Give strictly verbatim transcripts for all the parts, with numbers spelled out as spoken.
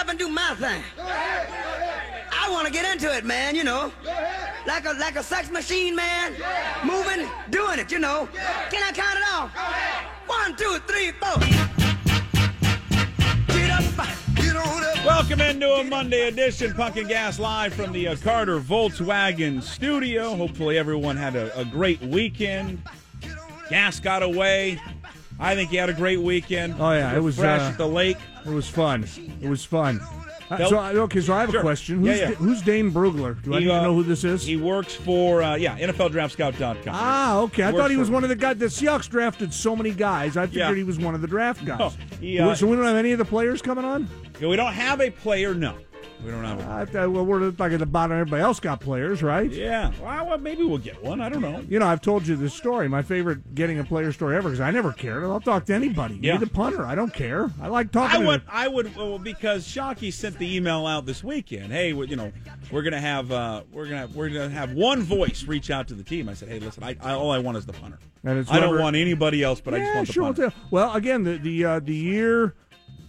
up and do my thing. Go ahead, go ahead. I want to get into it, man, you know. Go ahead. Like a like a sex machine, man. Yeah. Moving, doing it, you know. Yeah. Can I count it off? Go ahead. One, two, three, four. Get up. Get on up. Welcome into a Monday edition. Puck and Gas live from the uh, Carter Volkswagen studio. Hopefully everyone had a, a great weekend. Gas got away. I think he had a great weekend. Oh, yeah. It was fresh uh, at the lake. It was fun. It was fun. Uh, so, okay, so I have sure. a question. Who's, yeah, yeah. who's Dane Brugler? Do he, I need uh, to know who this is? He works for, uh, yeah, N F L Draft Scout dot com. Ah, okay. I thought he was me. one of the guys. The Seahawks drafted so many guys. I figured yeah. he was one of the draft guys. No, he, uh, so we don't have any of the players coming on? Yeah, we don't have a player, no. We don't have uh, I, well, we're like at the bottom. Everybody else got players, right? Yeah. Well, maybe we'll get one. I don't know. You know, I've told you this story. My favorite getting a player story ever, because I never cared. I'll talk to anybody. Yeah. Be the punter. I don't care. I like talking I to would, I would, well, because Shockey sent the email out this weekend. Hey, you know, we're gonna have uh, we're gonna we're gonna have one voice reach out to the team. I said, hey, listen, I, I all I want is the punter. And it's whoever, I don't want anybody else, but yeah, I just want the sure punter. We'll tell. Well, again, the the uh, the year.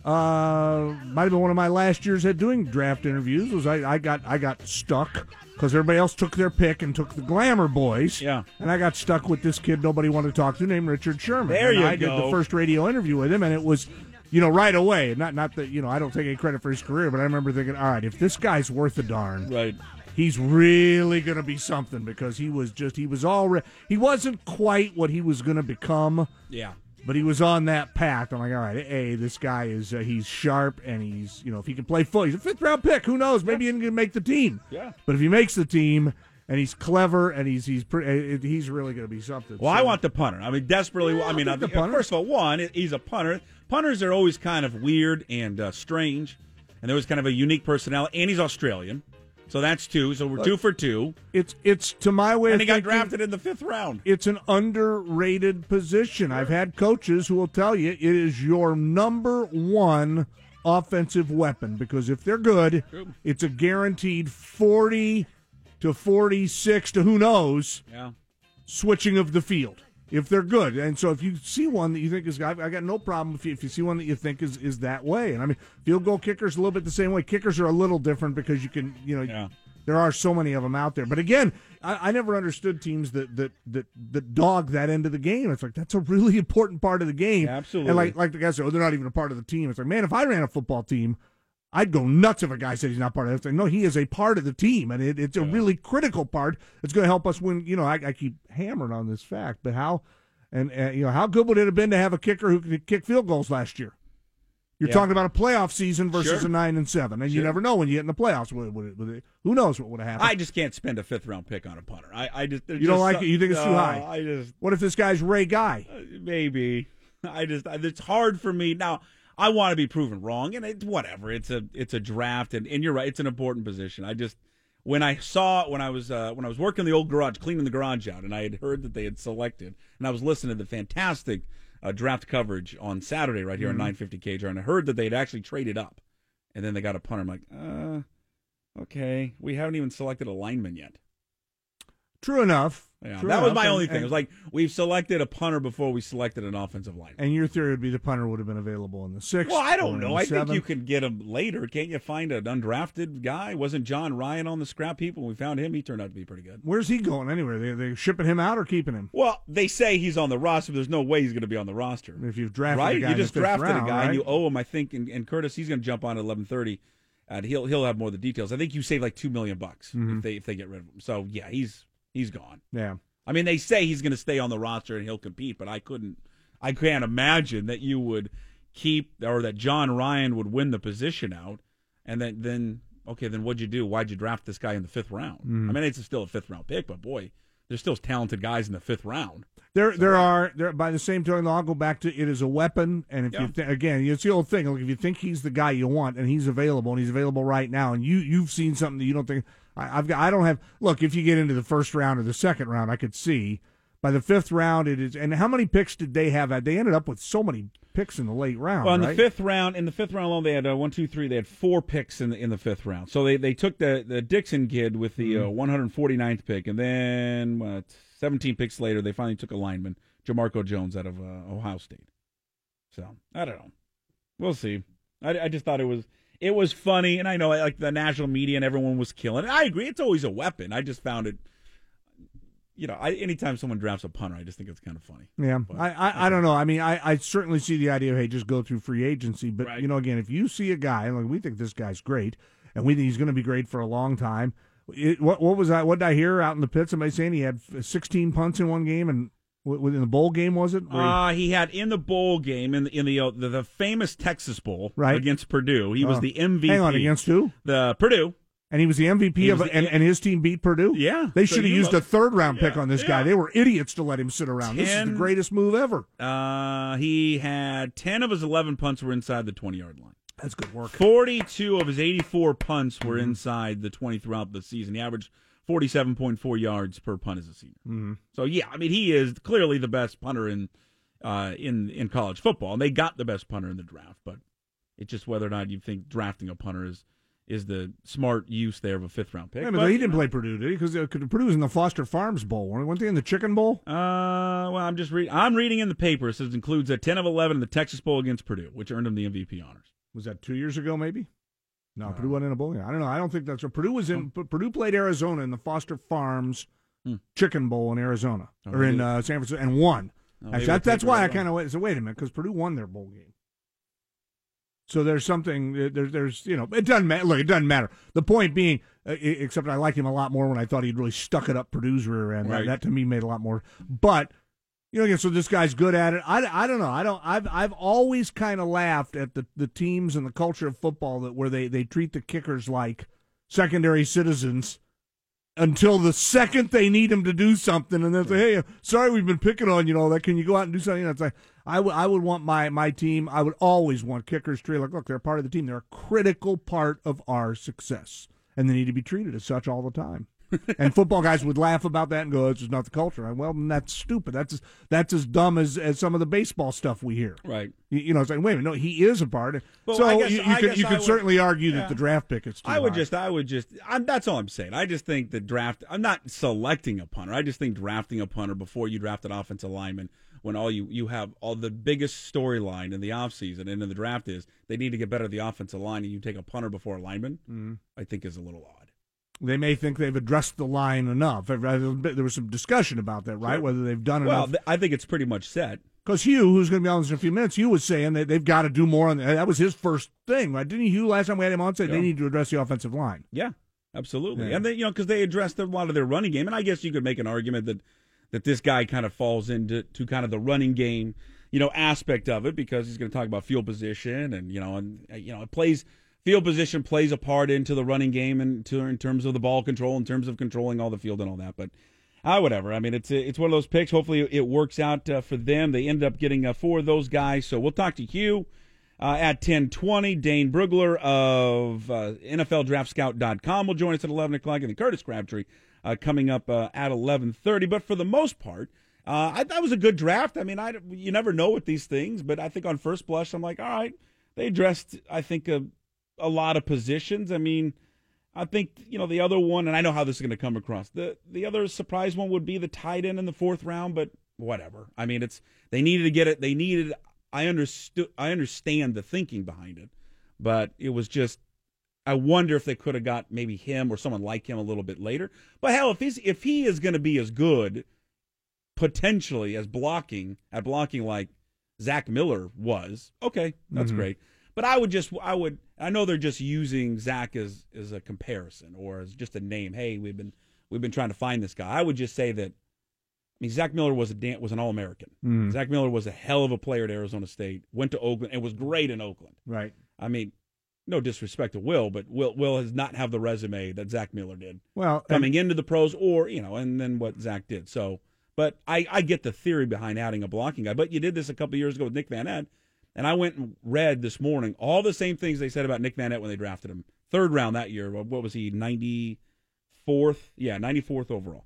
Uh, might have been one of my last years at doing draft interviews. Was I, I got I got stuck because everybody else took their pick and took the glamour boys. Yeah, and I got stuck with this kid nobody wanted to talk to named Richard Sherman. There and you I go. I did the first radio interview with him, and it was, you know, right away. Not not that you know I don't take any credit for his career, but I remember thinking, all right, if this guy's worth a darn, right. He's really going to be something because he was just he was all re- he wasn't quite what he was going to become. Yeah. But he was on that path. I'm like, all right, hey, this guy is, uh, he's sharp, and he's, you know, if he can play football, he's a fifth-round pick. Who knows? Maybe he didn't make the team. Yeah. But if he makes the team, and he's clever, and he's he's pre- he's really going to be something. Well, so. I want the punter. I mean, desperately. Yeah, I mean, I the I, first of all, one, he's a punter. Punters are always kind of weird and uh, strange, and there was kind of a unique personality, and he's Australian. So that's two. So we're Look, two for two. It's it's to my way and of thinking. And he got drafted in the fifth round. It's an underrated position. Sure. I've had coaches who will tell you it is your number one offensive weapon because if they're good, True. it's a guaranteed forty to forty-six to who knows yeah. switching of the field. If they're good. And so if you see one that you think is, I've, I got no problem if you, if you see one that you think is, is that way. And I mean, field goal kickers a little bit the same way. Kickers are a little different because you can, you know, yeah. there are so many of them out there. But again, I, I never understood teams that, that that that dog that end of the game. It's like, that's a really important part of the game. Yeah, absolutely. And like, like the guys say, oh, they're not even a part of the team. It's like, man, if I ran a football team, I'd go nuts if a guy said he's not part of that. No, he is a part of the team, and it, it's a really critical part. It's going to help us win. You know, I, I keep hammering on this fact, but how and, and you know how good would it have been to have a kicker who could kick field goals last year? You're yeah. talking about a playoff season versus sure. a nine and seven, and sure. you never know when you get in the playoffs. Would, would it, would it, who knows what would have happened? I just can't spend a fifth round pick on a punter. I, I just you don't just like some, it. You think it's no, too high. I just, what if this guy's Ray Guy? Maybe I just it's hard for me now. I want to be proven wrong, and it's whatever. It's a it's a draft, and, and you're right. It's an important position. I just when I saw when I was uh, when I was working the old garage, cleaning the garage out, and I had heard that they had selected, and I was listening to the fantastic uh, draft coverage on Saturday right here mm-hmm. on nine fifty K J R, and I heard that they had actually traded up, and then they got a punter. I'm like, uh, okay, we haven't even selected a lineman yet. True enough. Yeah, True that enough. was my only and, thing. It was like, we've selected a punter before we selected an offensive lineman. And your theory would be the punter would have been available in the sixth. Well, I don't know. I seventh. think you can get him later. Can't you find an undrafted guy? Wasn't John Ryan on the scrap heap when we found him? He turned out to be pretty good. Where's he going anywhere? They they shipping him out or keeping him? Well, they say he's on the roster, but there's no way he's going to be on the roster. If you've drafted right? a guy you just drafted round, a guy right? and you owe him, I think, and, and Curtis, he's going to jump on at eleven thirty. And he'll he'll have more of the details. I think you save like two million bucks mm-hmm. if they if they get rid of him. So yeah, he's he's gone. Yeah, I mean they say he's going to stay on the roster and he'll compete, but I couldn't, I can't imagine that you would keep or that John Ryan would win the position out, and then then okay, then what'd you do? Why'd you draft this guy in the fifth round? Mm-hmm. I mean it's still a fifth round pick, but boy, there's still talented guys in the fifth round. There, so, there are. There, by the same token, I'll go back to it is a weapon, and if yeah. you th- again, it's the old thing. Like if you think he's the guy you want, and he's available, and he's available right now, and you you've seen something that you don't think I, I've got. I don't have. Look, if you get into the first round or the second round, I could see. By the fifth round, it is. And how many picks did they have? They ended up with so many picks in the late round. Well, in right? the fifth round, in the fifth round alone, they had uh, one, two, three. They had four picks in the in the fifth round. So they they took the the Dixon kid with the uh, one hundred forty-ninth pick, and then what? seventeen picks later, they finally took a lineman, Jamarco Jones, out of uh, Ohio State. So, I don't know. We'll see. I, I just thought it was It was funny, and I know like the national media and everyone was killing it. I agree, it's always a weapon. I just found it, you know, I, anytime someone drafts a punter, I just think it's kind of funny. Yeah, but, I, I I don't know. I mean, I, I certainly see the idea of, hey, just go through free agency. But, right. you know, again, if you see a guy, and like, we think this guy's great, and we think he's going to be great for a long time. It, what what was I? What did I hear out in the pit? Somebody saying he had sixteen punts in one game, and within the bowl game, was it? Ah, uh, he had in the bowl game in the, in the uh, the, the famous Texas Bowl right. against Purdue. He uh, was the M V P. Hang on, against who? The Purdue. And he was the M V P was of, the, and, and his team beat Purdue. Yeah, they should so have used a third-round pick yeah, on this yeah. guy. They were idiots to let him sit around. Ten, this is the greatest move ever. Uh, he had ten of his eleven punts were inside the twenty-yard line. That's good work. forty-two of his eighty-four punts were mm-hmm. inside the twenty throughout the season. He averaged forty-seven point four yards per punt as a senior. Mm-hmm. So yeah, I mean he is clearly the best punter in uh, in in college football, and they got the best punter in the draft. But it's just whether or not you think drafting a punter is. is the smart use there of a fifth-round pick. Yeah, but, but he didn't know. play Purdue, did he? Because uh, Purdue was in the Foster Farms Bowl. Weren't they in the Chicken Bowl? Uh, well, I'm just reading. I'm reading in the paper. It says it includes a ten of eleven in the Texas Bowl against Purdue, which earned him the M V P honors. Was that two years ago, maybe? No, uh, Purdue wasn't in a bowl. I don't know. I don't think that's what Purdue was in. Um, Purdue played Arizona in the Foster Farms hmm. Chicken Bowl in Arizona, oh, or in uh, San Francisco, and won. Oh, Actually, that, that's why I kind of said, wait a minute, because Purdue won their bowl game. So there's something there, there's you know it doesn't matter. Look, it doesn't matter. The point being, uh, except I liked him a lot more when I thought he'd really stuck it up Purdue's rear end. Right. That, that to me made a lot more. But you know, again, so this guy's good at it. I, I don't know. I don't. I've I've always kind of laughed at the, the teams and the culture of football that where they, they treat the kickers like secondary citizens until the second they need them to do something, and then say, hey, sorry, we've been picking on you and all that. Can you go out and do something? You know, it's like. I, w- I would want my, my team, I would always want kickers treated like, look, they're part of the team. They're a critical part of our success, and they need to be treated as such all the time. And football guys would laugh about that and go, this is not the culture. I, well, that's stupid. That's as, that's as dumb as, as some of the baseball stuff we hear. Right. You, you know, it's like, wait a minute, no, he is a part. Well, so I guess, you, you I could, guess you could would, certainly argue yeah. that the draft pick is too I would high. just, I would just, I'm, that's all I'm saying. I just think the draft, I'm not selecting a punter. I just think drafting a punter before you draft an offensive lineman when all you, you have all the biggest storyline in the offseason and in the draft is they need to get better at the offensive line, and you take a punter before a lineman, mm-hmm. I think is a little odd. They may think they've addressed the line enough. There was some discussion about that, right, sure. whether they've done well, enough. Well, I think it's pretty much set. Because Hugh, who's going to be on this in a few minutes, Hugh was saying that they've got to do more on that. That was his first thing, right? Didn't Hugh, last time we had him on, say yeah. they need to address the offensive line? Yeah, absolutely. Yeah. And they, you know, because they addressed a lot of their running game, and I guess you could make an argument that – that this guy kind of falls into to kind of the running game, you know, aspect of it because he's going to talk about field position and, you know, and you know, it plays field position plays a part into the running game and to, in terms of the ball control, in terms of controlling all the field and all that. But ah, whatever. I mean, it's it's one of those picks. Hopefully it works out uh, for them. They ended up getting uh, four of those guys. So we'll talk to Hugh uh, at ten twenty. Dane Brugler of uh, N F L Draft Scout dot com will join us at eleven o'clock, and then Curtis Crabtree. Uh, coming up uh, at eleven thirty, but for the most part, uh, I that was a good draft. I mean, I, you never know with these things, but I think on first blush, I'm like, all right, they addressed, I think, a, a lot of positions. I mean, I think, you know, the other one, and I know how this is going to come across, the the other surprise one would be the tight end in the fourth round, but whatever. I mean, it's they needed to get it. They needed, I understood, I understand the thinking behind it, but it was just, I wonder if they could have got maybe him or someone like him a little bit later. But hell, if he's if he is going to be as good potentially as blocking at blocking like Zach Miller was, okay, that's mm-hmm. great. But I would just I would I know they're just using Zach as as a comparison or as just a name. Hey, we've been we've been trying to find this guy. I would just say that I mean Zach Miller was a was an All-American. Mm. Zach Miller was a hell of a player at Arizona State. Went to Oakland and was great in Oakland. Right. I mean. No disrespect to Will, but Will Will has not have the resume that Zach Miller did. Well, coming into the pros, or you know, and then what Zach did. So, but I, I get the theory behind adding a blocking guy. But you did this a couple of years ago with Nick Vannett, and I went and read this morning all the same things they said about Nick Vannett when they drafted him third round that year. What was he ninety fourth? Yeah, ninety fourth overall.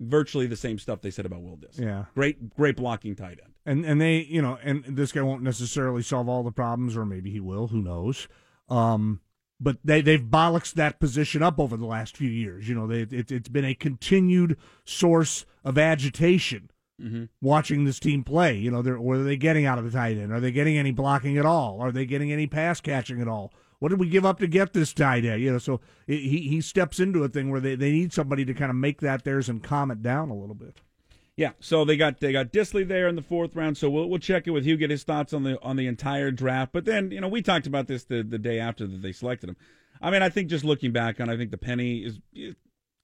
Virtually the same stuff they said about Will Dissly. Yeah, great, great blocking tight end. And and they, you know, and this guy won't necessarily solve all the problems, or maybe he will. Who knows? Um, but they, they've bollocked that position up over the last few years. You know, they, it, it's been a continued source of agitation mm-hmm. watching this team play. You know, they're, what are they getting out of the tight end? Are they getting any blocking at all? Are they getting any pass catching at all? what did we give up to get this tight end? You know, so he he steps into a thing where they, they need somebody to kind of make that theirs and calm it down a little bit. Yeah, so they got they got Dissly there in the fourth round. So we'll we'll check in with Hugh, get his thoughts on the on the entire draft. But then, you know, we talked about this the, the day after that they selected him. I mean, I think just looking back on, I think the Penny is,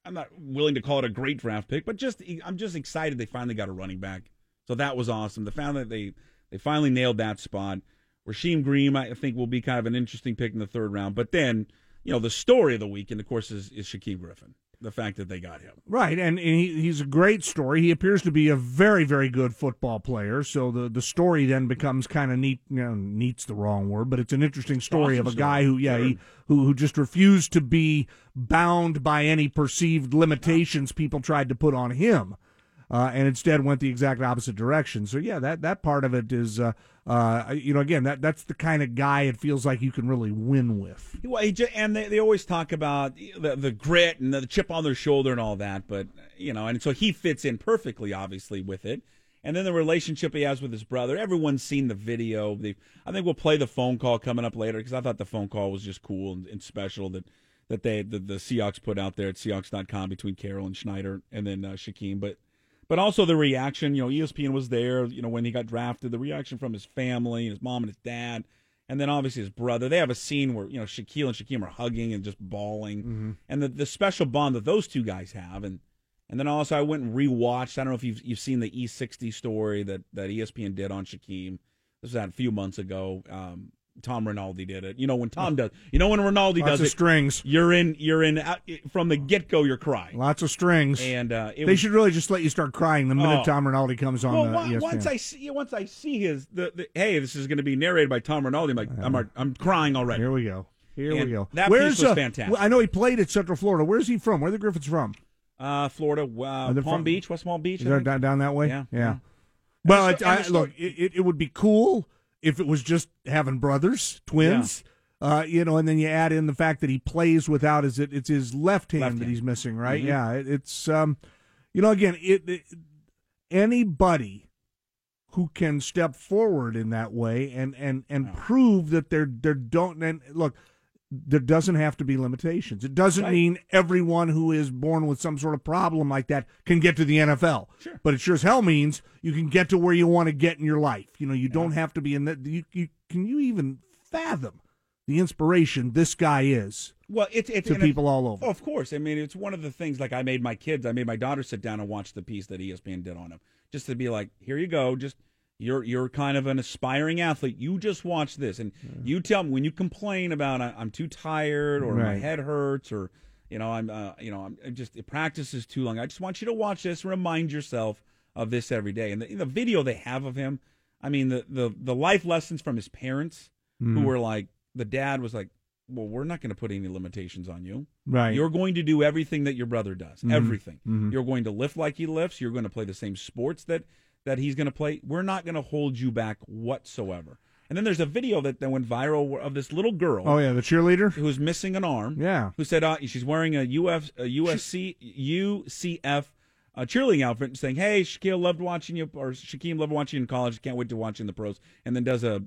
I'm not willing to call it a great draft pick, but just I'm just excited they finally got a running back. So that was awesome. The fact that they they finally nailed that spot. Rasheem Green, I think, will be kind of an interesting pick in the third round. But then, you know, the story of the weekend, of course, is, is Shaquille Griffin. The fact that they got him. Right, and, and he, he's a great story. He appears to be a very, very good football player, so the, the story then becomes kind of neat. You know, neat's the wrong word, but it's an interesting story awesome of a story. guy who, yeah, sure. he, who, who just refused to be bound by any perceived limitations people tried to put on him, uh, and instead went the exact opposite direction. So, yeah, that, that part of it is... Uh, Uh, you know, again, that that's the kind of guy it feels like you can really win with. Well, he just, and they, they always talk about the, the grit and the chip on their shoulder and all that, but, you know, and so he fits in perfectly, obviously, with it. And then the relationship he has with his brother, everyone's seen the video. They've, I think we'll play the phone call coming up later because I thought the phone call was just cool and, and special that, that they the, the Seahawks put out there at Seahawks dot com between Carroll and Schneider and then uh, Shaquem, but... But also the reaction, you know, E S P N was there, you know, when he got drafted, the reaction from his family, his mom and his dad, and then obviously his brother. They have a scene where, you know, Shaquille and Shaquem are hugging and just bawling. Mm-hmm. And the, the special bond that those two guys have. And and then also I went and rewatched, I don't know if you've you've seen the E sixty story that, that E S P N did on Shaquem. This was that a few months ago. Um, Tom Rinaldi did it. You know, when Tom does, you know, when Rinaldi Lots does of it, strings. You're in, you're in out, from the get go. You're crying. Lots of strings. And uh, it they was, should really just let you start crying the minute oh, Tom Rinaldi comes on. Well, uh, once I see, once I see his, the, the hey, this is going to be narrated by Tom Rinaldi. I'm like, uh, I'm, I'm crying already. Here we go. Here and we go. That Where's piece was uh, fantastic. I know he played at Central Florida. Where's he from? Where are the Griffins from? Uh, Florida, uh, Palm from? Beach, West Palm Beach. Is there, down that way. Yeah. Yeah. yeah. Well, it, I, look, it, it would be cool. If it was just having brothers, twins, yeah. uh, you know, and then you add in the fact that he plays without his, it, it's his left hand, left hand that he's missing, right? Mm-hmm. Yeah, it, it's, um, you know, again, it, it anybody who can step forward in that way and and, and oh. prove that they're they're don't and look, there doesn't have to be limitations. It doesn't right. mean everyone who is born with some sort of problem like that can get to the N F L. Sure. But it sure as hell means you can get to where you want to get in your life. You know, you yeah. don't have to be in that. You, you, can you even fathom the inspiration this guy is well, it's, it's, to people it, all over? Of course. I mean, it's one of the things, like I made my kids, I made my daughter sit down and watch the piece that E S P N did on him. Just to be like, here you go, just... You're you're kind of an aspiring athlete. You just watch this, and yeah. you tell me when you complain about I'm too tired or right. my head hurts or you know I'm uh, you know I'm just it practices too long. I just want you to watch this and remind yourself of this every day. And the, the video they have of him, I mean the the, the life lessons from his parents mm. who were like the dad was like, well, we're not going to put any limitations on you. Right, you're going to do everything that your brother does, mm-hmm. everything. Mm-hmm. You're going to lift like he lifts. You're going to play the same sports that. that he's going to play, we're not going to hold you back whatsoever. And then there's a video that, that went viral of this little girl. Oh, yeah, the cheerleader? Who's missing an arm. Yeah. Who said uh, she's wearing a, Uf, a U S C, U C F uh, cheerleading outfit and saying, hey, Shaquille loved watching you, or Shaquem loved watching you in college. Can't wait to watch you in the pros. And then does a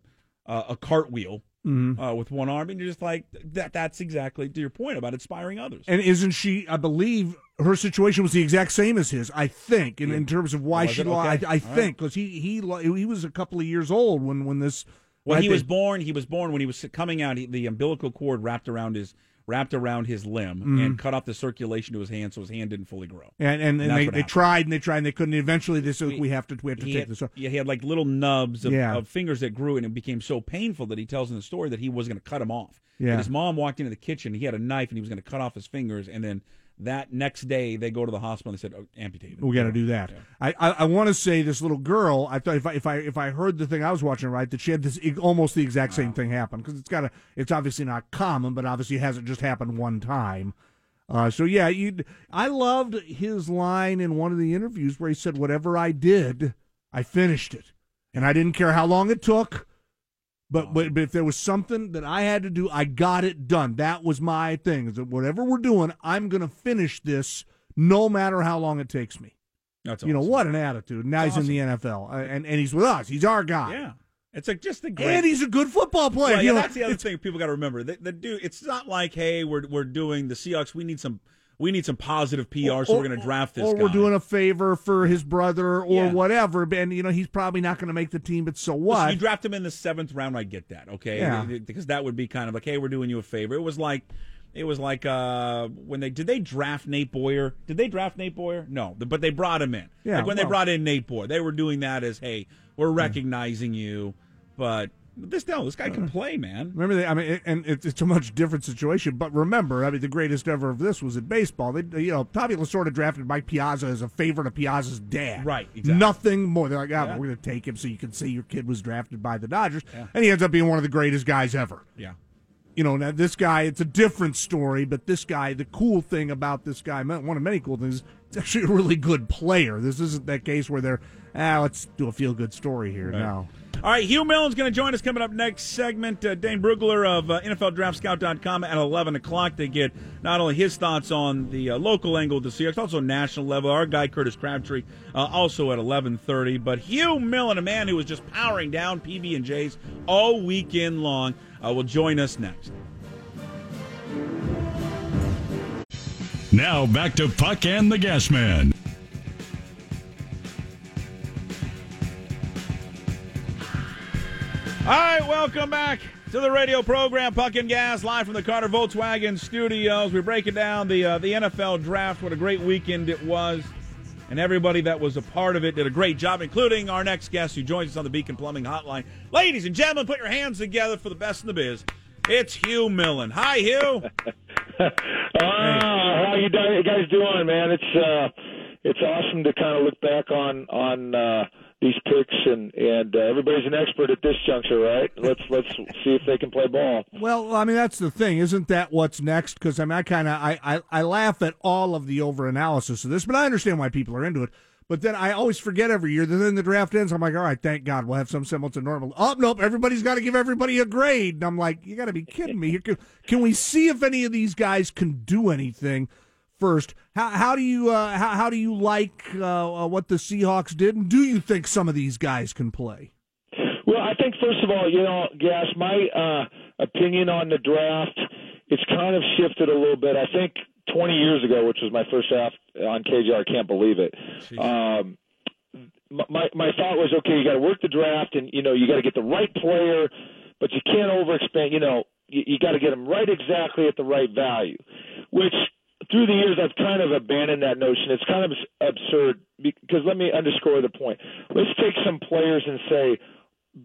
a, a cartwheel mm-hmm. uh, with one arm. And you're just like, that. that's exactly to your point about inspiring others. And isn't she, I believe... Her situation was the exact same as his, I think, in, in terms of why was she lost. Okay. I, I think because right. he he he was a couple of years old when when this. Well, I he think. was born. He was born when he was coming out. He, the umbilical cord wrapped around his wrapped around his limb mm-hmm. and cut off the circulation to his hand, so his hand didn't fully grow. And and, and, and they, they tried and they tried and they couldn't. Eventually, they said we, we have to we have to take had, this. Off. Yeah, he had like little nubs of, yeah. of fingers that grew, and it became so painful that he tells in the story that he was going to cut him off. Yeah, and his mom walked into the kitchen. He had a knife, and he was going to cut off his fingers, and then. That next day, they go to the hospital. and They said, oh, "Amputated." We got to do that. Yeah. I I, I want to say this little girl. I thought if I if I if I heard the thing I was watching right, that she had this almost the exact same wow. thing happen because it's got a. It's obviously not common, but obviously it hasn't just happened one time. Uh, so yeah, you. I loved his line in one of the interviews where he said, "Whatever I did, I finished it, and I didn't care how long it took." But, but but if there was something that I had to do, I got it done. That was my thing. Is that whatever we're doing, I'm going to finish this no matter how long it takes me. That's awesome. You know, what an attitude. Now That's he's awesome. in the N F L, and, and he's with us. He's our guy. Yeah. It's like just the great. And he's a good football player. Right, yeah, know, that's the other thing people got to remember. The, the dude, it's not like, hey, we're we're doing the Seahawks. We need some. We need some positive P R, or, so we're going to draft this or guy. Or we're doing a favor for his brother or yeah. whatever. And, you know, he's probably not going to make the team, but so what? Listen, you draft him in the seventh round, I get that, okay? Yeah. Because that would be kind of like, hey, we're doing you a favor. It was like it was like uh, when they – did they draft Nate Boyer? Did they draft Nate Boyer? No, but they brought him in. Yeah, like when well, they brought in Nate Boyer, they were doing that as, hey, we're recognizing yeah. you, but – This no, this guy can play, man. Remember, they, I mean, it, and it, it's a much different situation. But remember, I mean, the greatest ever of this was in baseball. They, you know, Tommy Lasorda drafted Mike Piazza as a favorite of Piazza's dad. Right, exactly. Nothing more. They're like, oh, yeah. we're going to take him so you can see your kid was drafted by the Dodgers, yeah. and he ends up being one of the greatest guys ever. Yeah. You know, now this guy, it's a different story, but this guy, the cool thing about this guy, one of many cool things, is it's actually a really good player. This isn't that case where they're, ah, let's do a feel-good story here right. now. All right, Hugh Millen's going to join us coming up next segment. Uh, Dane Brugler of uh, N F L Draft Scout dot com at eleven o'clock. They get not only his thoughts on the uh, local angle of the Seahawks, also national level. Our guy, Curtis Crabtree, uh, also at eleven thirty. But Hugh Millen, a man who was just powering down P B and J's all weekend long, uh, will join us next. Now back to Puck and the Gas Man. All right, welcome back to the radio program, Puck and Gas, live from the Carter Volkswagen studios. We're breaking down the uh, the N F L draft. What a great weekend it was, and everybody that was a part of it did a great job, including our next guest who joins us on the Beacon Plumbing hotline. Ladies and gentlemen, put your hands together for the best in the biz. It's Hugh Millen. Hi, Hugh. uh, how you guys doing, man? It's uh, it's awesome to kind of look back on on. Uh, These picks and and uh, everybody's an expert at this juncture, right? Let's let's see if they can play ball. Well, I mean that's the thing, isn't that what's next? Because I mean I kind of I, I I laugh at all of the over analysis of this, but I understand why people are into it. But then I always forget every year that then the draft ends. I'm like, all right, thank God we'll have some semblance of normal. Oh, nope, everybody's got to give everybody a grade. And I'm like, you got to be kidding me. Can, can we see if any of these guys can do anything? First, how how do you uh, how how do you like uh, what the Seahawks did, and do you think some of these guys can play? Well, I think first of all, you know, Gas, my uh, opinion on the draft, it's kind of shifted a little bit. I think twenty years ago, which was my first draft on K J R, I can't believe it. Um, my my thought was, okay, you got to work the draft, and you know, you got to get the right player, but you can't overexpand. You know, you, you got to get them right exactly at the right value, which. Through the years, I've kind of abandoned that notion. It's kind of absurd because let me underscore the point. Let's take some players and say,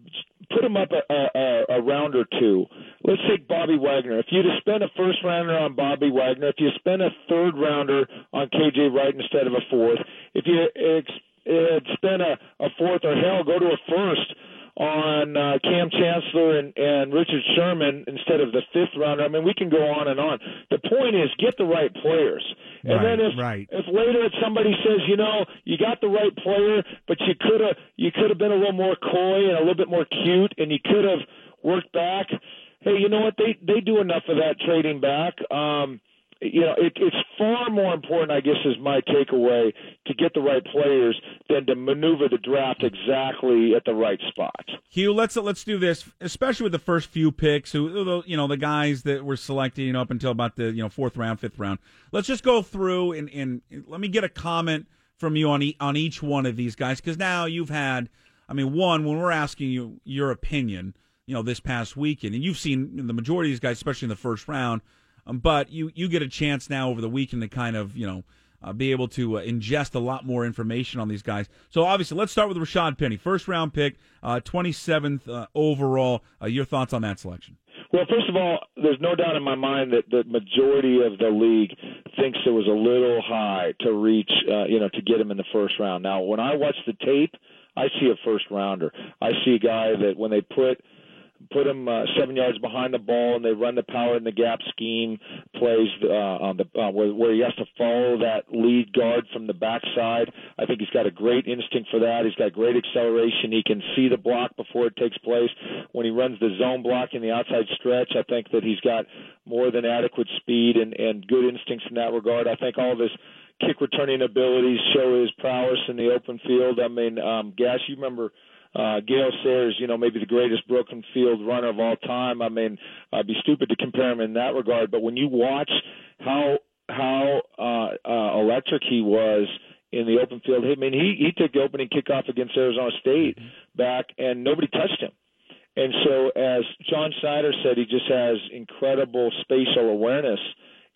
put them up a, a, a round or two. Let's take Bobby Wagner. If you'd have spent a first rounder on Bobby Wagner, if you spent a third rounder on K J Wright instead of a fourth, if you had spent a, a fourth or hell, go to a first on uh, Cam Chancellor and, and Richard Sherman instead of the fifth rounder. I mean, we can go on and on. The point is, get the right players. And right, then if, right. if later if somebody says, you know, you got the right player, but you could have you could have been a little more coy and a little bit more cute, and you could have worked back. Hey, you know what? They they do enough of that trading back. Um, you know, it, it's far more important, I guess, is my takeaway, to get the right players than to maneuver the draft exactly at the right spot. Hugh, let's let's do this, especially with the first few picks. Who, you know, the guys that were selected, you know, up until about the you know fourth round, fifth round. Let's just go through and, and let me get a comment from you on e- on each one of these guys, because now you've had, I mean, one when we're asking you your opinion, you know, this past weekend, and you've seen the majority of these guys, especially in the first round. Um, but you, you get a chance now over the weekend to kind of, you know, uh, be able to uh, ingest a lot more information on these guys. So, obviously, let's start with Rashad Penny. First-round pick, uh, twenty-seventh uh, overall. Uh, your thoughts on that selection? Well, first of all, there's no doubt in my mind that the majority of the league thinks it was a little high to reach, uh, you know, to get him in the first round. Now, when I watch the tape, I see a first-rounder. I see a guy that when they put – Put him uh, seven yards behind the ball, and they run the power in the gap scheme plays uh, on the uh, where, where he has to follow that lead guard from the backside. I think he's got a great instinct for that. He's got great acceleration. He can see the block before it takes place. When he runs the zone block in the outside stretch, I think that he's got more than adequate speed and, and good instincts in that regard. I think all of his kick returning abilities show his prowess in the open field. I mean, um, Gash, you remember. Uh, Gale Sayers, you know, maybe the greatest broken field runner of all time. I mean, I'd be stupid to compare him in that regard. But when you watch how how uh, uh, electric he was in the open field, I mean, he, he took the opening kickoff against Arizona State back, and nobody touched him. And so, as John Snyder said, he just has incredible spatial awareness,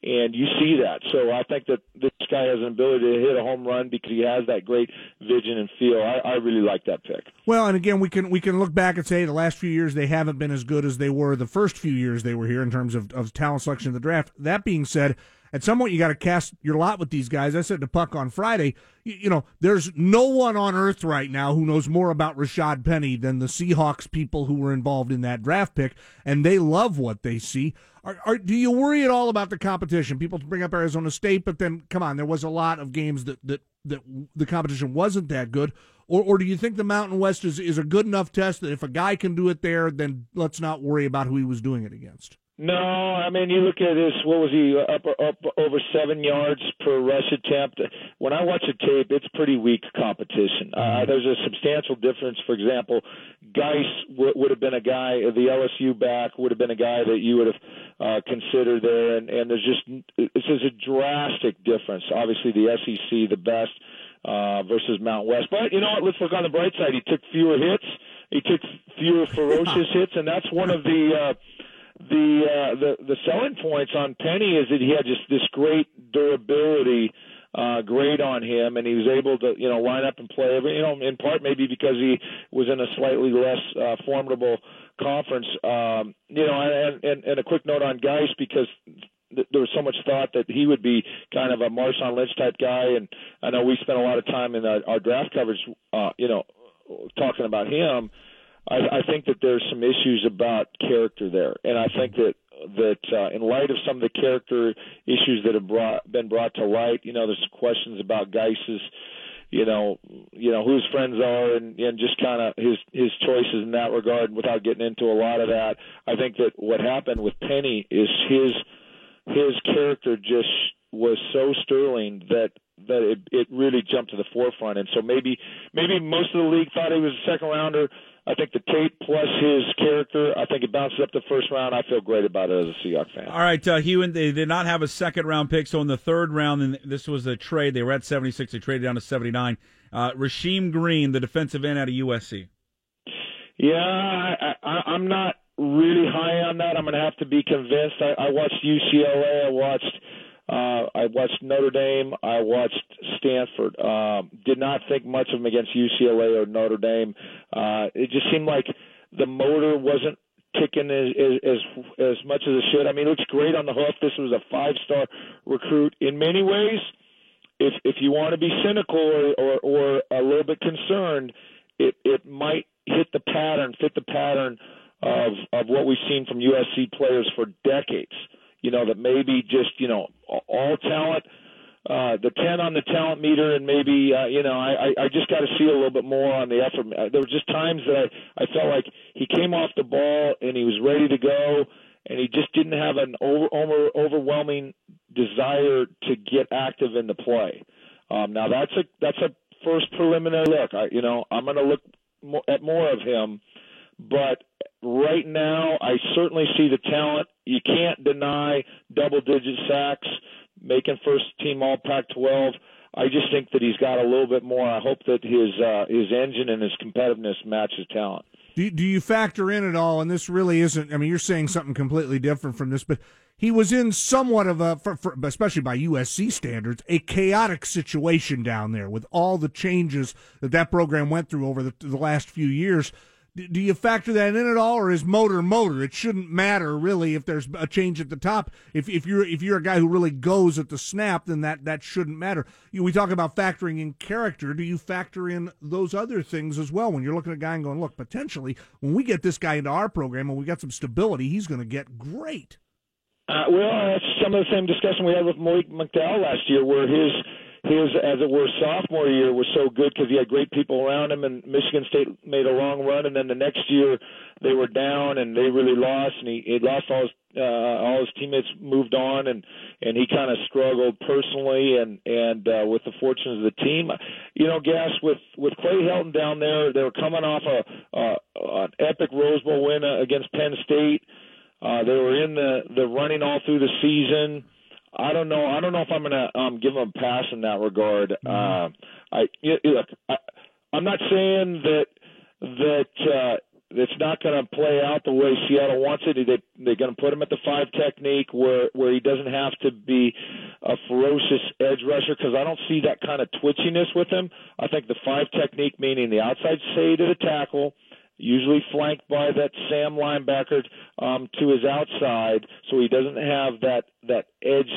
and you see that. So I think that this guy has an ability to hit a home run because he has that great vision and feel. I, I really like that pick. Well, and again, we can we can look back and say the last few years they haven't been as good as they were the first few years they were here in terms of, of talent selection in the draft. That being said, at some point you got to cast your lot with these guys. I said to Puck on Friday, you, you know, there's no one on earth right now who knows more about Rashad Penny than the Seahawks people who were involved in that draft pick, and they love what they see. Are, are, do you worry at all about the competition? People bring up Arizona State, but then, come on, there was a lot of games that, that, that the competition wasn't that good. Or or do you think the Mountain West is, is a good enough test that if a guy can do it there, then let's not worry about who he was doing it against? No, I mean, you look at this, what was he, up, up over seven yards per rush attempt. When I watch the tape, it's pretty weak competition. Uh, there's a substantial difference. For example, Geis w- would have been a guy, the L S U back would have been a guy that you would have uh, considered there, and, and there's just, it's just a drastic difference. Obviously, the S E C, the best uh, versus Mountain West. But, you know what, let's look on the bright side. He took fewer hits. He took fewer ferocious hits, and that's one of the uh, – The, uh, the the selling points on Penny is that he had just this great durability uh, grade on him, and he was able to, you know, line up and play every, you know, in part maybe because he was in a slightly less uh, formidable conference. Um, you know, and, and, and a quick note on Geis, because th- there was so much thought that he would be kind of a Marshawn Lynch type guy, and I know we spent a lot of time in our, our draft coverage, uh, you know, talking about him. I, I think that there's some issues about character there, and I think that that uh, in light of some of the character issues that have brought, been brought to light, you know, there's questions about Geis's, you know, you know who his friends are, and, and just kind of his his choices in that regard. Without getting into a lot of that, I think that what happened with Penny is his his character just was so sterling that. that it, it really jumped to the forefront. And so maybe maybe most of the league thought he was a second-rounder. I think the tape plus his character, I think it bounces up the first round. I feel great about it as a Seahawks fan. All right, uh, Hugh, and they did not have a second-round pick, so in the third round, and this was a trade. They were at seventy-six. They traded down to seventy-nine. Uh, Rasheem Green, the defensive end out of U S C. Yeah, I, I, I'm not really high on that. I'm going to have to be convinced. I, I watched U C L A. I watched... Uh, I watched Notre Dame. I watched Stanford. Um, did not think much of them against U C L A or Notre Dame. Uh, it just seemed like the motor wasn't kicking as, as as much as it should. I mean, it looks great on the hoof. This was a five-star recruit. In many ways, if if you want to be cynical or, or, or a little bit concerned, it, it might hit the pattern, fit the pattern of of what we've seen from U S C players for decades. You know, that maybe just, you know, all talent, uh, the ten on the talent meter, and maybe, uh, you know, I, I just got to see a little bit more on the effort. There were just times that I, I felt like he came off the ball and he was ready to go, and he just didn't have an over, over, overwhelming desire to get active in the play. Um, now, that's a that's a first preliminary look. I, you know, I'm going to look more, at more of him, but right now I certainly see the talent. You can't deny double-digit sacks, making first-team All Pac twelve. I just think that he's got a little bit more. I hope that his uh, his engine and his competitiveness matches talent. Do, do you factor in at all, and this really isn't – I mean, you're saying something completely different from this, but he was in somewhat of a, for, for, especially by U S C standards, a chaotic situation down there with all the changes that that program went through over the, the last few years. Do you factor that in at all, or is motor motor? It shouldn't matter really if there's a change at the top. If if you're if you're a guy who really goes at the snap, then that, that shouldn't matter. You, we talk about factoring in character. Do you factor in those other things as well when you're looking at a guy and going, look, potentially when we get this guy into our program and we got some stability, he's going to get great. Uh, well, that's some of the same discussion we had with Malik McDowell last year, where his his, as it were, sophomore year was so good because he had great people around him, and Michigan State made a long run, and then the next year they were down and they really lost, and he, he lost all his uh, all his teammates moved on, and and he kind of struggled personally and and uh, with the fortunes of the team. You know, Gas, with with Clay Helton down there, they were coming off a, a an epic Rose Bowl win against Penn State. Uh, they were in the the running all through the season. I don't know. I don't know if I'm going to um, give them a pass in that regard. Uh, I you, look. I, I'm not saying that that uh, it's not going to play out the way Seattle wants it. They they're going to put him at the five technique where where he doesn't have to be a ferocious edge rusher, because I don't see that kind of twitchiness with him. I think the five technique, meaning the outside shade of the tackle, usually flanked by that Sam linebacker um, to his outside, so he doesn't have that, that edge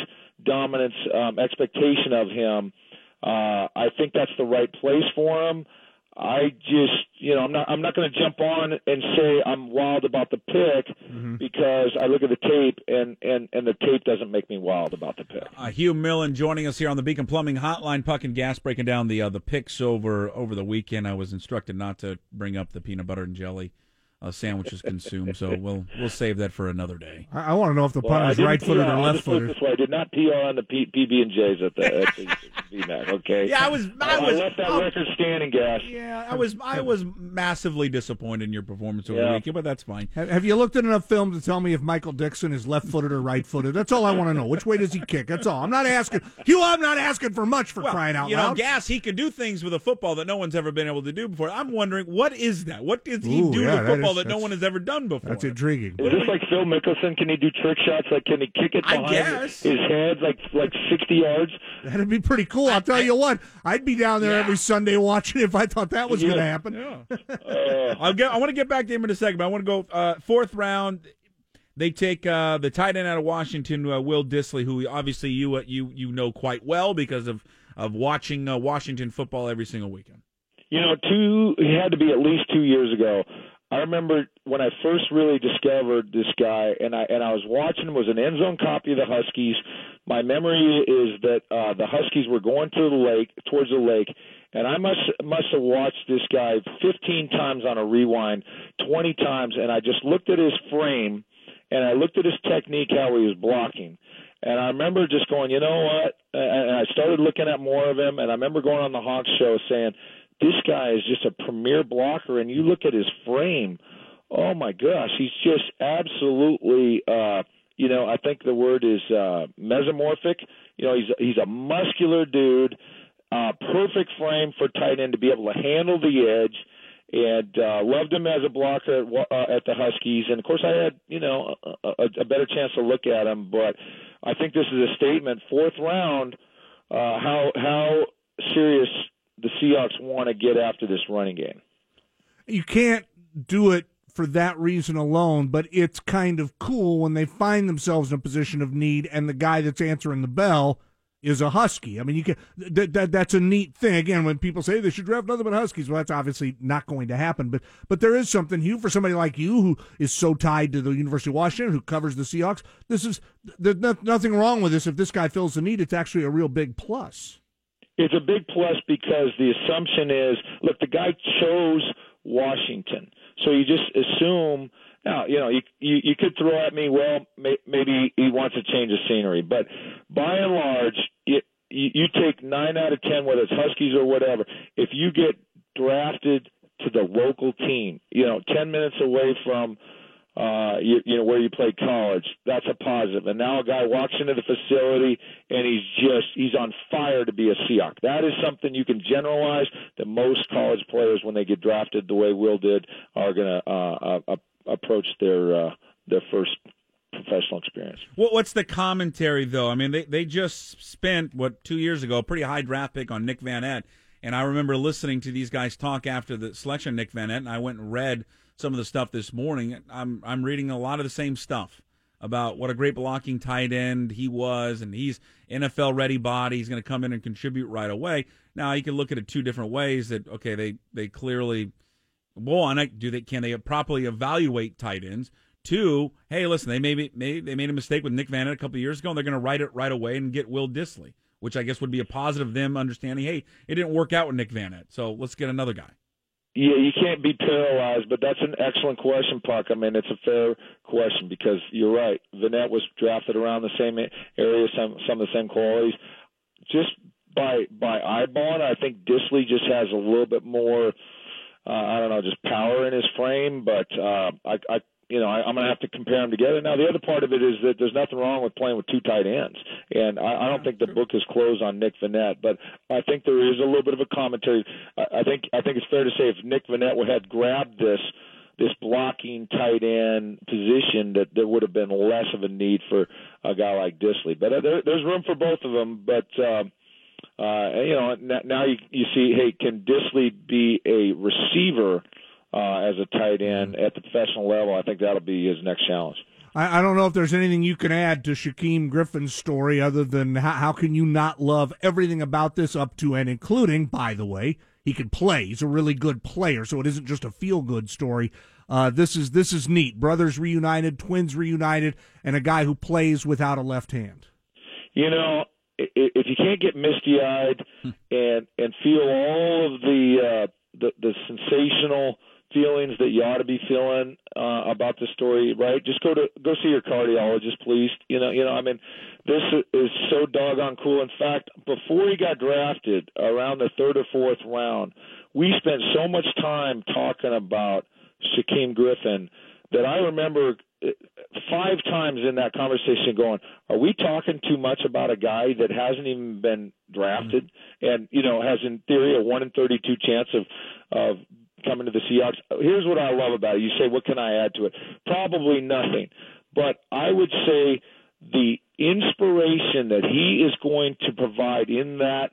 dominance um, expectation of him. Uh, I think that's the right place for him. I just, you know, I'm not, I'm not going to jump on and say I'm wild about the pick, mm-hmm. because I look at the tape and, and, and the tape doesn't make me wild about the pick. Uh, Hugh Millen joining us here on the Beacon Plumbing Hotline, Puck and Gas, breaking down the uh, the picks over over the weekend. I was instructed not to bring up the peanut butter and jelly uh, sandwiches consumed, so we'll we'll save that for another day. I, I want to know if the well, punt was right-footed or left-footed. I did not P R on the P B and J's at the. At the Okay. Yeah, I was. I, I was, left that record standing, Gas. Yeah, I was. I was massively disappointed in your performance over yeah. the weekend, but that's fine. Have, have you looked at enough film to tell me if Michael Dixon is left-footed or right-footed? That's all I want to know. Which way does he kick? That's all. I'm not asking. Hugh, I'm not asking for much, for well, crying out you loud. You know, Gas, he could do things with a football that no one's ever been able to do before. I'm wondering, what is that? What does he Ooh, do yeah, with a football that, is, that no one has ever done before? That's intriguing. Is this like Phil Mickelson? Can he do trick shots? Like, can he kick it behind I guess. his head like like sixty yards? That'd be pretty cool. I'll tell you what, I'd be down there yeah. every Sunday watching if I thought that was yeah. going to happen. Yeah. uh, I'll get, I want to get back to him in a second, but I want to go uh, fourth round. They take uh, the tight end out of Washington, uh, Will Dissly, who obviously you uh, you you know quite well because of of watching uh, Washington football every single weekend. You know, two it had to be at least two years ago. I remember when I first really discovered this guy, and I and I was watching him. It was an end zone copy of the Huskies. My memory is that uh, the Huskies were going to the lake, towards the lake, and I must must have watched this guy fifteen times on a rewind, twenty times, and I just looked at his frame, and I looked at his technique, how he was blocking. And I remember just going, you know what? And I started looking at more of him, and I remember going on the Hawks show saying, this guy is just a premier blocker, and you look at his frame, oh, my gosh, he's just absolutely, uh, you know, I think the word is uh, mesomorphic. You know, he's, he's a muscular dude, uh, perfect frame for tight end to be able to handle the edge, and uh, loved him as a blocker at, uh, at the Huskies. And, of course, I had, you know, a, a better chance to look at him, but I think this is a statement. Fourth round, uh, how how serious – the Seahawks want to get after this running game. You can't do it for that reason alone, but it's kind of cool when they find themselves in a position of need and the guy that's answering the bell is a Husky. I mean, you can that, that that's a neat thing. Again, when people say they should draft nothing but Huskies, well, that's obviously not going to happen. But but there is something, Hugh, for somebody like you who is so tied to the University of Washington, who covers the Seahawks. This is there's nothing wrong with this. If this guy fills the need, it's actually a real big plus. It's a big plus because the assumption is, look, the guy chose Washington. So you just assume, now, you know, you, you, you could throw at me, well, may, maybe he wants to change the scenery. But by and large, it, you, you take nine out of ten, whether it's Huskies or whatever, if you get drafted to the local team, you know, ten minutes away from Uh, you, you know, where you played college, that's a positive. And now a guy walks into the facility and he's just, he's on fire to be a Seahawk. That is something you can generalize that most college players, when they get drafted the way Will did, are going to uh, uh, approach their, uh, their first professional experience. Well, what's the commentary, though? I mean, they, they just spent, what, two years ago, a pretty high draft pick on Nick Vannett. And I remember listening to these guys talk after the selection of Nick Vannett, and I went and read some of the stuff this morning. I'm I'm reading a lot of the same stuff about what a great blocking tight end he was, and he's N F L-ready body. He's going to come in and contribute right away. Now, you can look at it two different ways that, okay, they, they clearly, one, do they, can they properly evaluate tight ends? Two, hey, listen, they made, made, they made a mistake with Nick Vannett a couple years ago, and they're going to right it right away and get Will Dissly, which I guess would be a positive them understanding, hey, it didn't work out with Nick Vannett, so let's get another guy. Yeah, you can't be paralyzed, but that's an excellent question, Puck. I mean, it's a fair question because you're right. Vannett was drafted around the same area, some, some of the same qualities. Just by by eyeballing, I think Dissly just has a little bit more, uh, I don't know, just power in his frame, but uh, I, I You know, I, I'm going to have to compare them together. Now, the other part of it is that there's nothing wrong with playing with two tight ends, and I, I don't think the book is closed on Nick Vannett, but I think there is a little bit of a commentary. I, I think I think it's fair to say if Nick Vannett would have grabbed this this blocking tight end position, that there would have been less of a need for a guy like Dissly. But there, there's room for both of them. But uh, uh, you know, now you, you see, hey, can Dissly be a receiver? Uh, as a tight end at the professional level, I think that'll be his next challenge. I, I don't know if there's anything you can add to Shaquem Griffin's story other than how, how can you not love everything about this up to and including, by the way, he can play. He's a really good player, so it isn't just a feel-good story. Uh, this is this is neat. Brothers reunited, twins reunited, and a guy who plays without a left hand. You know, if you can't get misty-eyed and, and feel all of the, uh, the, the sensational – feelings that you ought to be feeling uh, about the story, right? Just go to go see your cardiologist, please. You know, you know. I mean, this is so doggone cool. In fact, before he got drafted, around the third or fourth round, we spent so much time talking about Shaquem Griffin that I remember five times in that conversation going, "Are we talking too much about a guy that hasn't even been drafted and you know has in theory a one in thirty-two chance of of coming to the Seahawks?" Here's what I love about it. You say, what can I add to it? Probably nothing. But I would say the inspiration that he is going to provide in that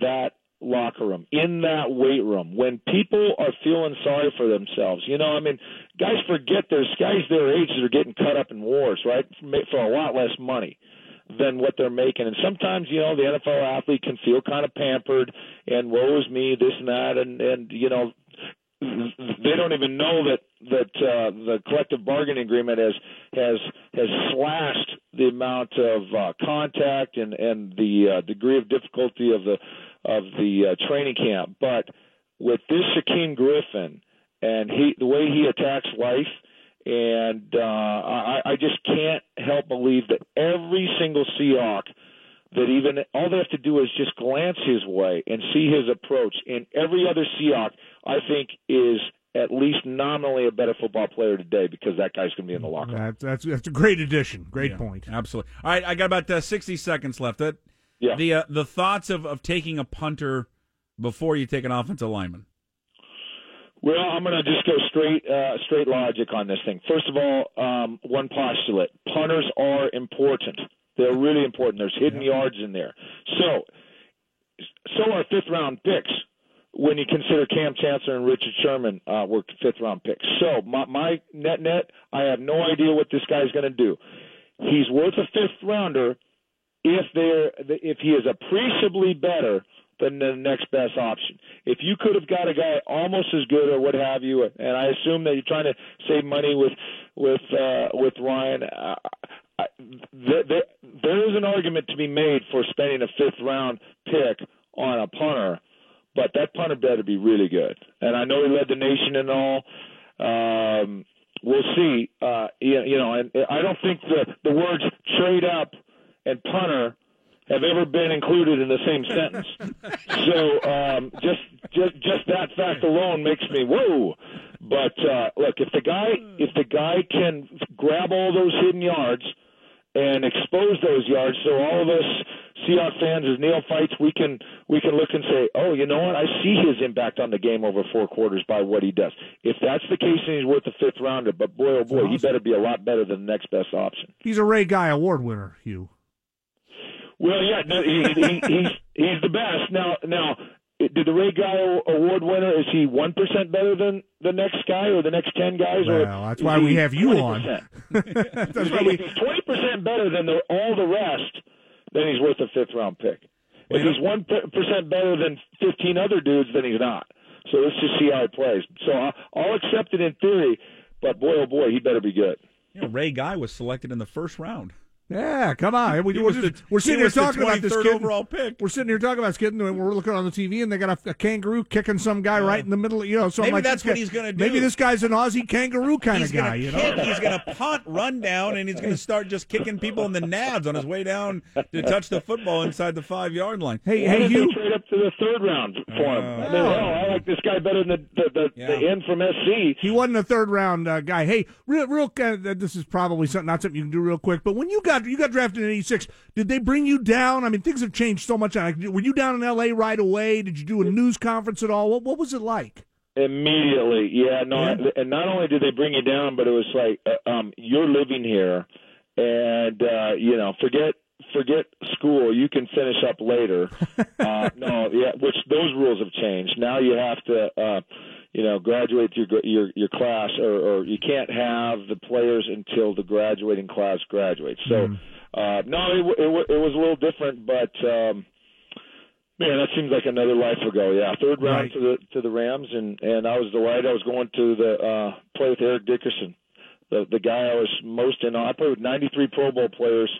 that locker room, in that weight room, when people are feeling sorry for themselves. You know, I mean, guys forget there's guys their age that are getting cut up in wars, right, for a lot less money than what they're making. And sometimes, you know, the N F L athlete can feel kind of pampered and woe is me, this and that, and, and you know, they don't even know that that uh, the collective bargaining agreement has has has slashed the amount of uh, contact and and the uh, degree of difficulty of the of the uh, training camp. But with this Shaquem Griffin and he the way he attacks life, and uh, I, I just can't help believe that every single Seahawk, that even all they have to do is just glance his way and see his approach. And every other Seahawk, I think, is at least nominally a better football player today because that guy's going to be in the locker room. That's, that's, that's a great addition. Great yeah, point. Absolutely. All right, I got about uh, sixty seconds left. Uh, yeah. The uh, the thoughts of, of taking a punter before you take an offensive lineman. Well, I'm going to just go straight uh, straight logic on this thing. First of all, um, one postulate. Punters are important. They're really important. There's hidden yeah. yards in there. So, so are fifth-round picks when you consider Cam Chancellor and Richard Sherman uh, were fifth-round picks. So, my, my net-net, I have no idea what this guy's going to do. He's worth a fifth-rounder if they're if he is appreciably better than the next best option. If you could have got a guy almost as good or what have you, and I assume that you're trying to save money with with uh, with Ryan. Uh, I, there, there, there is an argument to be made for spending a fifth-round pick on a punter, but that punter better be really good. And I know he led the nation and all. Um, we'll see. Uh, you, you know, and I don't think the, the words trade up and punter have ever been included in the same sentence. So um, just just just that fact alone makes me whoa. But uh, look, if the guy if the guy can grab all those hidden yards and expose those yards, so all of us Seahawks fans as neophytes, we can we can look and say, oh, you know what? I see his impact on the game over four quarters by what he does. If that's the case, then he's worth a fifth rounder. But boy, oh boy, awesome. He better be a lot better than the next best option. He's a Ray Guy Award winner, Hugh. Well, yeah, no, he, he, he's he's the best. Now, now, did the Ray Guy Award winner, is he one percent better than the next guy or the next ten guys? Well, or that's why we have you twenty percent on. That's if, why we... if he's twenty percent better than the, all the rest, then he's worth a fifth round pick. If he's one percent better than fifteen other dudes, then he's not. So let's just see how he plays. So I'll accept it in theory, but boy, oh boy, he better be good. You know, Ray Guy was selected in the first round. Yeah, come on. We, we're, just, the, we're sitting here talking about this kid. Overall pick. We're sitting here talking about this kid, and we're looking on the T V, and they got a, a kangaroo kicking some guy yeah. right in the middle. You know, so maybe like, that's what he's going to do. Maybe this guy's an Aussie kangaroo kind he's of guy. You kick, know, he's going to punt, run down, and he's going to start just kicking people in the nabs on his way down to touch the football inside the five-yard line. Hey, hey, you trade up to the third round for him. Uh, I mean, oh, I like this guy better than the the, the, yeah. the end from S C. He wasn't a third-round uh, guy. Hey, real, real. Uh, this is probably something not something you can do real quick, but when you got You got drafted in eighty-six. Did they bring you down? I mean, things have changed so much. Were you down in L A right away? Did you do a news conference at all? What, what was it like? Immediately, yeah. No, yeah. And not only did they bring you down, but it was like, uh, um, you're living here, and uh, you know, forget forget school. You can finish up later. uh, no, yeah. Which those rules have changed. Now you have to. Uh, You know, graduate your your, your class, or, or you can't have the players until the graduating class graduates. So, mm. uh, no, it, it it was a little different, but um, man, that seems like another life ago. Yeah, third round right. to the to the Rams, and, and I was delighted. I was going to the uh, play with Eric Dickerson, the the guy I was most in. I played with ninety-three Pro Bowl players,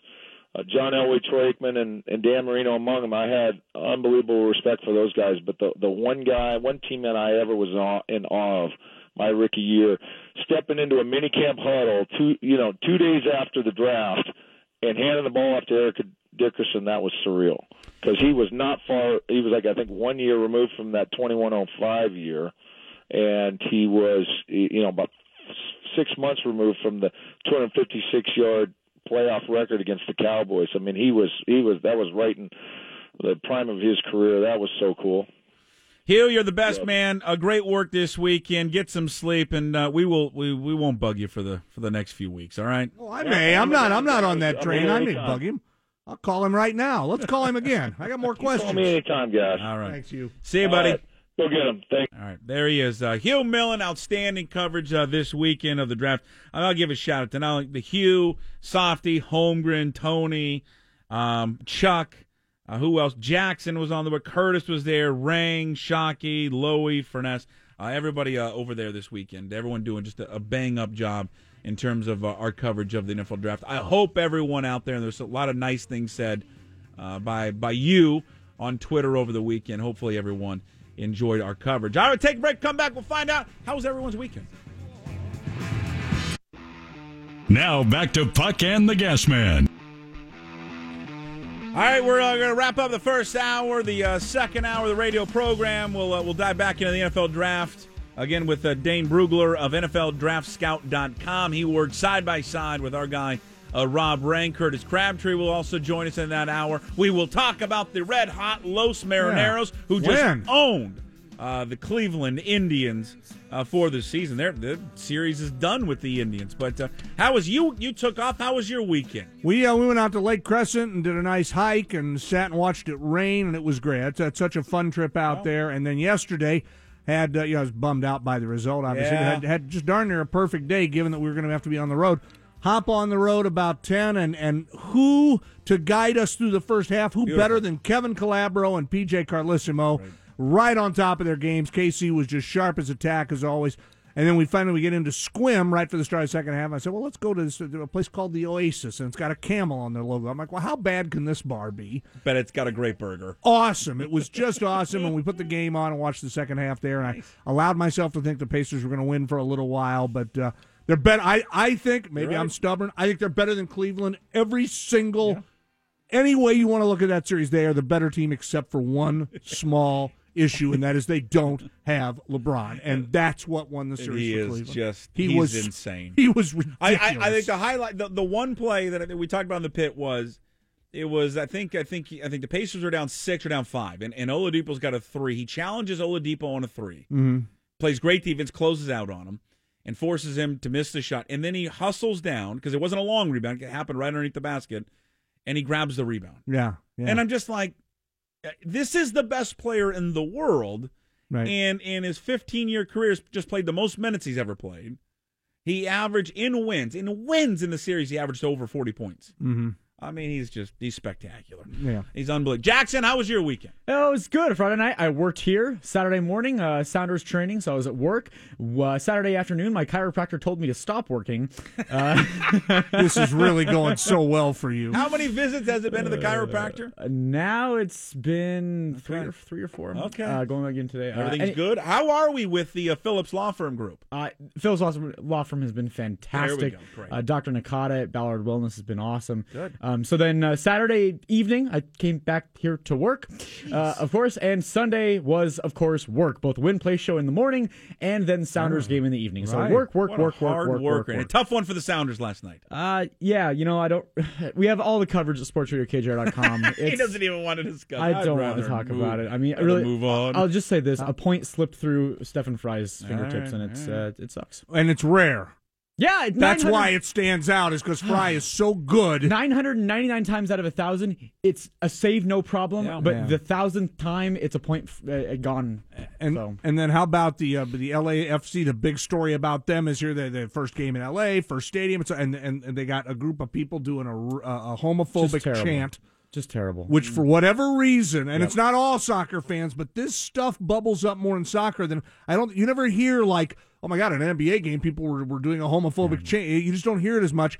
uh, John Elway, Troy Aikman, and, and Dan Marino among them. I had unbelievable respect for those guys, but the, the one guy, one team that I ever was in awe, in awe of my rookie year, stepping into a minicamp huddle two you know two days after the draft and handing the ball off to Eric Dickerson, that was surreal because he was not far. He was like I think one year removed from that twenty-one oh five year, and he was you know about six months removed from the two hundred fifty-six yard. Playoff record against the Cowboys. I mean, he was he was that was right in the prime of his career. That was so cool. Hugh, you're the best yeah. man. A uh, great work this weekend. Get some sleep, and uh, we will we, we won't bug you for the for the next few weeks. All right. Well, I may. I'm not. I'm not on that train. I may bug him. I'll call him right now. Let's call him again. I got more questions. Call me anytime, guys. All right. Thanks, Hugh. See you, buddy. Go get him. Thanks. All right, there he is. Uh, Hugh Millen, outstanding coverage uh, this weekend of the draft. I'll give a shout-out to not only the Hugh, Softy, Holmgren, Tony, um, Chuck, uh, who else? Jackson was on the board. Curtis was there. Rang, Shockey, Lowy, Furness. Uh, everybody uh, over there this weekend. Everyone doing just a, a bang-up job in terms of uh, our coverage of the N F L draft. I hope everyone out there, and there's a lot of nice things said uh, by by you on Twitter over the weekend. Hopefully everyone enjoyed our coverage. All right, take a break. Come back. We'll find out how was everyone's weekend. Now back to Puck and the Gas Man. All right, we're uh, going to wrap up the first hour. The uh, second hour of the radio program, we'll uh, we'll dive back into the N F L draft again with uh, Dane Brugler of N F L Draft Scout dot com. He worked side by side with our guy uh, Rob Rang. Curtis Crabtree will also join us in that hour. We will talk about the red-hot Los Marineros yeah. who just when? owned uh, the Cleveland Indians uh, for the season. Their, their series is done with the Indians. But uh, how was you? You took off. How was your weekend? We uh, we went out to Lake Crescent and did a nice hike and sat and watched it rain, and it was great. That's, that's such a fun trip out wow. there. And then yesterday... Had uh, you know, I was bummed out by the result, obviously. Yeah. Had, had just darn near a perfect day, given that we were going to have to be on the road. Hop on the road about ten, and, and who to guide us through the first half? Who Beautiful. better than Kevin Calabro and P J Carlissimo? Right. right on top of their games. K C was just sharp as a tack, as always. And then we finally get into Squim right for the start of the second half. I said, well, let's go to this, a place called the Oasis, and it's got a camel on their logo. I'm like, well, how bad can this bar be? Bet it's got a great burger. Awesome. It was just awesome, and we put the game on and watched the second half there, and nice. I allowed myself to think the Pacers were going to win for a little while, but uh, they're better. I, I think, maybe right. I'm stubborn, I think they're better than Cleveland every single, yeah. any way you want to look at that series, they are the better team except for one small issue, and that is they don't have LeBron, and that's what won the series. He for Cleveland. is just he he's was insane. He was ridiculous. I, I, I think the highlight, the, the one play that we talked about in the pit was, it was I think I think I think the Pacers were down six or down five, and, and Oladipo's got a three. He challenges Oladipo on a three, mm-hmm. plays great defense, closes out on him, and forces him to miss the shot, and then he hustles down because it wasn't a long rebound; it happened right underneath the basket, and he grabs the rebound. Yeah, yeah. And I'm just like, this is the best player in the world, right. and in his fifteen-year career, has just played the most minutes he's ever played. He averaged in wins. In wins in the series, he averaged over forty points. Mm-hmm. I mean, he's just, he's spectacular. Yeah. He's unbelievable. Jackson, how was your weekend? Oh, it was good. Friday night, I worked here. Saturday morning, uh, Sounders training, so I was at work. Uh, Saturday afternoon, my chiropractor told me to stop working. Uh, this is really going so well for you. How many visits has it been uh, to the chiropractor? Uh, now it's been three, right. or, three or four. Okay. Uh, going back again today. Everything's uh, and, good. How are we with the uh, Phillips Law Firm group? Uh, Phillips Law Firm has been fantastic. There we go. Great. Uh, Doctor Nakata at Ballard Wellness has been awesome. Good. Um, so then uh, Saturday evening, I came back here to work, uh, of course, and Sunday was, of course, work. Both Win Play Show in the morning and then Sounders oh, game in the evening. Right. So work, work, what work, a work, hard work, work, work. A tough one for the Sounders last night. Uh, yeah, you know, I don't. We have all the coverage at sports radio K J R dot com. He doesn't even want to discuss. I I'd don't want to talk move, about it. I mean, I really. Move on. I'll just say this: a point slipped through Stephen Fry's fingertips, right, and it's right. uh, it sucks. And it's rare. Yeah, that's why it stands out, is because Fry is so good. nine hundred ninety-nine times out of one thousand, it's a save, no problem. Yeah, but man. the thousandth time, it's a point uh, gone. And so. and then how about the uh, the L A F C? The big story about them is here, the, the first game in L A, first stadium, and, and, and they got a group of people doing a, a homophobic chant. Just terrible. Which, for whatever reason, and yep. it's not all soccer fans, but this stuff bubbles up more in soccer than I don't. You never hear like, oh my God, an N B A game, people were were doing a homophobic mm. chant. You just don't hear it as much,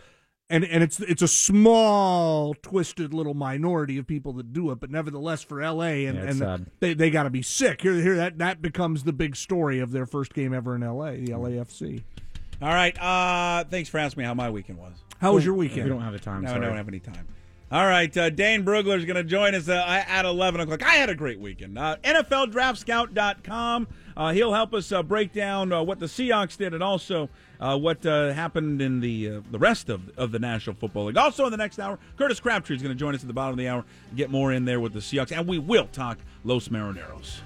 and and it's it's a small, twisted little minority of people that do it. But nevertheless, for L A and, yeah, and the, they they got to be sick. Here, here that that becomes the big story of their first game ever in L A, the L A F C. All right, uh, thanks for asking me how my weekend was. How was your weekend? We don't have the time. No, sorry. I don't have any time. All right, uh, Dane Brugler is going to join us uh, at eleven o'clock. I had a great weekend. Uh, N F L Draft Scout dot com. Uh, he'll help us uh, break down uh, what the Seahawks did and also uh, what uh, happened in the uh, the rest of, of the National Football League. Also in the next hour, Curtis Crabtree is going to join us at the bottom of the hour and get more in there with the Seahawks. And we will talk Los Marineros.